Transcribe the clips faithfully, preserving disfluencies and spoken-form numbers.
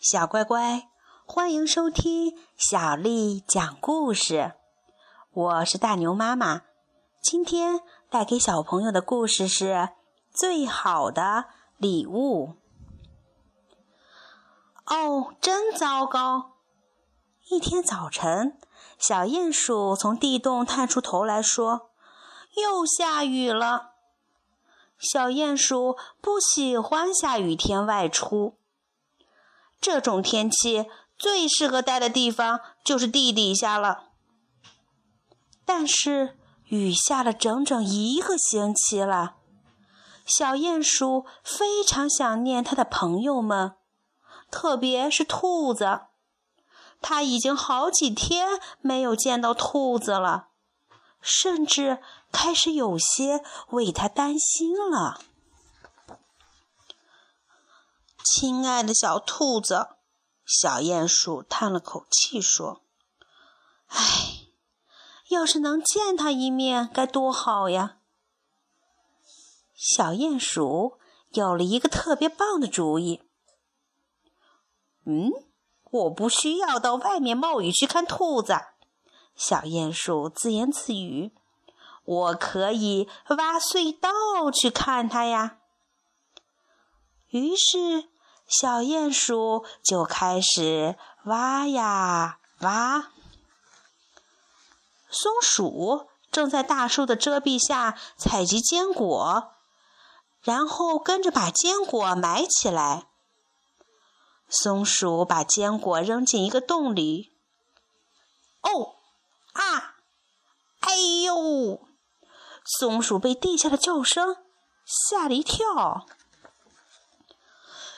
小乖乖，欢迎收听小丽讲故事。我是大牛妈妈，今天带给小朋友的故事是最好的礼物。哦，真糟糕！一天早晨，小鼹鼠从地洞探出头来说：“又下雨了。”小鼹鼠不喜欢下雨天外出，这种天气最适合待的地方就是地底下了。但是雨下了整整一个星期了，小鼹鼠非常想念它的朋友们，特别是兔子。它已经好几天没有见到兔子了，甚至开始有些为他担心了。亲爱的小兔子，小鼹鼠叹了口气说：“唉，要是能见它一面该多好呀！”小鼹鼠有了一个特别棒的主意。嗯，我不需要到外面冒雨去看兔子，小鼹鼠自言自语。我可以挖隧道去看它呀。于是小鼹鼠就开始挖呀挖。松鼠正在大树的遮蔽下采集坚果，然后跟着把坚果埋起来。松鼠把坚果扔进一个洞里。哦啊，哎呦！松鼠被地下的叫声吓了一跳，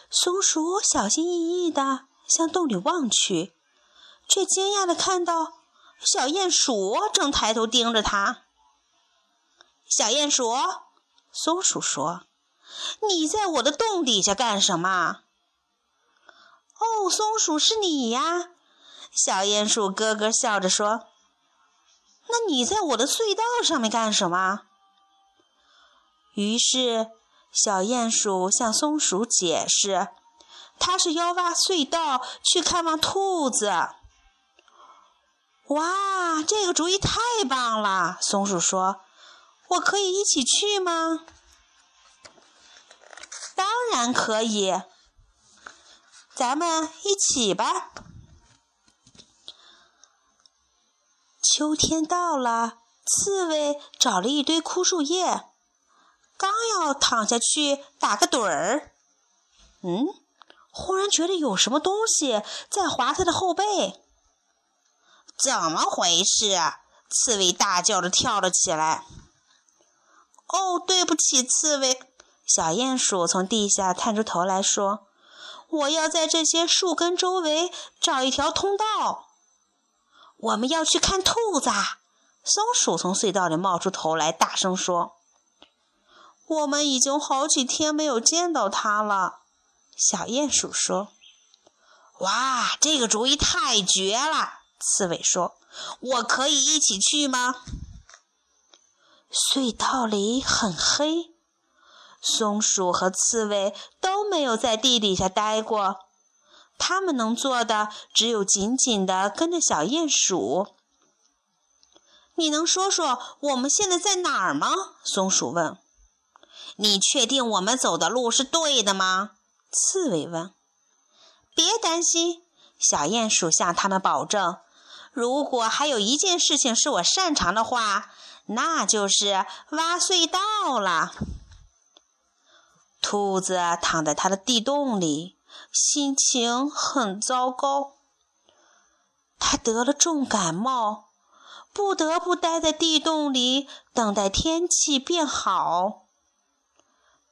松鼠小心翼翼地向洞里望去，却惊讶地看到小鼹鼠正抬头盯着它。小鼹鼠，松鼠说：“你在我的洞底下干什么？”“哦，松鼠，是你呀！”小鼹鼠咯咯笑着说。“那你在我的隧道上面干什么？”于是小鼹鼠向松鼠解释，它是要挖隧道去看望兔子。哇，这个主意太棒了！松鼠说：“我可以一起去吗？”“当然可以，咱们一起吧。”秋天到了，刺猬找了一堆枯树叶，刚要躺下去打个盹儿，嗯，忽然觉得有什么东西在划它的后背。怎么回事？刺猬大叫着跳了起来。哦，对不起，刺猬，小鼹鼠从地下探出头来说：“我要在这些树根周围找一条通道。”我们要去看兔子！松鼠从隧道里冒出头来，大声说：“我们已经好几天没有见到它了。”小鼹鼠说。“哇，这个主意太绝了！”刺猬说。“我可以一起去吗？”隧道里很黑，松鼠和刺猬都没有在地底下待过。他们能做的只有紧紧地跟着小鼹鼠。“你能说说我们现在在哪儿吗？”松鼠问。“你确定我们走的路是对的吗？”刺猬问。“别担心，”小鼹鼠向他们保证，“如果还有一件事情是我擅长的话，那就是挖隧道了。”兔子躺在它的地洞里，心情很糟糕，他得了重感冒，不得不待在地洞里等待天气变好。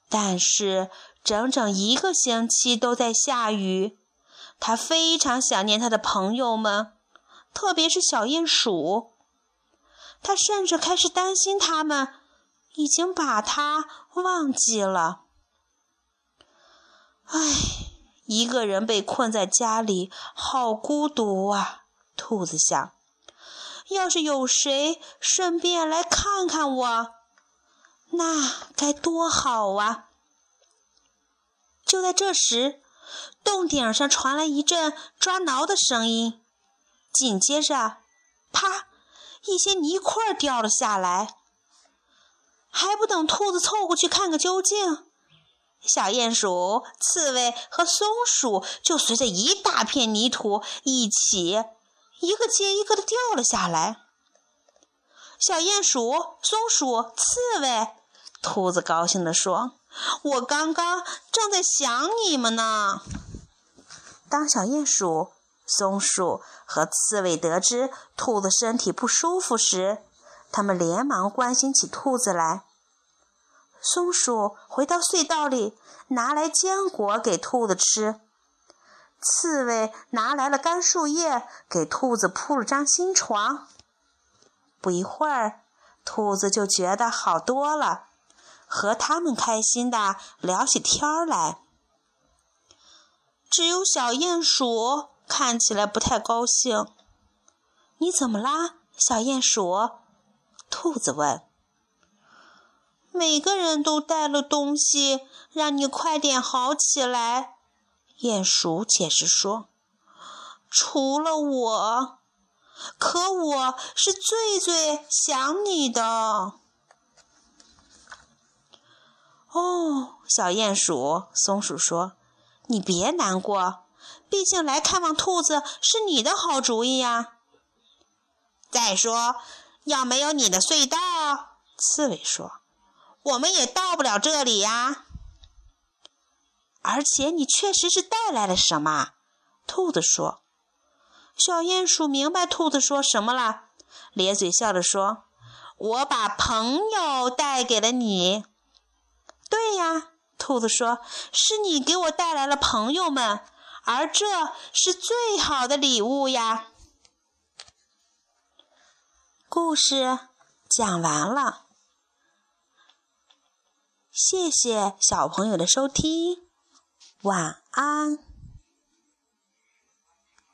但是整整一个星期都在下雨，他非常想念他的朋友们，特别是小鼹鼠。他甚至开始担心他们已经把他忘记了。唉，一个人被困在家里，好孤独啊！兔子想，要是有谁顺便来看看我，那该多好啊！就在这时，洞顶上传来一阵抓挠的声音，紧接着啪，一些泥块掉了下来。还不等兔子凑过去看个究竟，小鼹鼠、刺猬和松鼠就随着一大片泥土一起一个接一个的掉了下来。小鼹鼠、松鼠、刺猬，兔子高兴地说，我刚刚正在想你们呢。当小鼹鼠、松鼠和刺猬得知兔子身体不舒服时，他们连忙关心起兔子来。松鼠回到隧道里，拿来坚果给兔子吃。刺猬拿来了干树叶，给兔子铺了张新床。不一会儿，兔子就觉得好多了，和他们开心地聊起天来。只有小鼹鼠看起来不太高兴。你怎么啦，小鼹鼠？兔子问。每个人都带了东西，让你快点好起来，鼹鼠解释说。除了我，可我是最最想你的。哦，小鼹鼠、松鼠说，你别难过，毕竟来看望兔子是你的好主意呀。再说，要没有你的隧道，刺猬说，我们也到不了这里呀。而且你确实是带来了什么，兔子说。小鼹鼠明白兔子说什么了，咧嘴笑着说，我把朋友带给了你。对呀，兔子说，是你给我带来了朋友们，而这是最好的礼物呀。故事讲完了，谢谢小朋友的收听，晚安。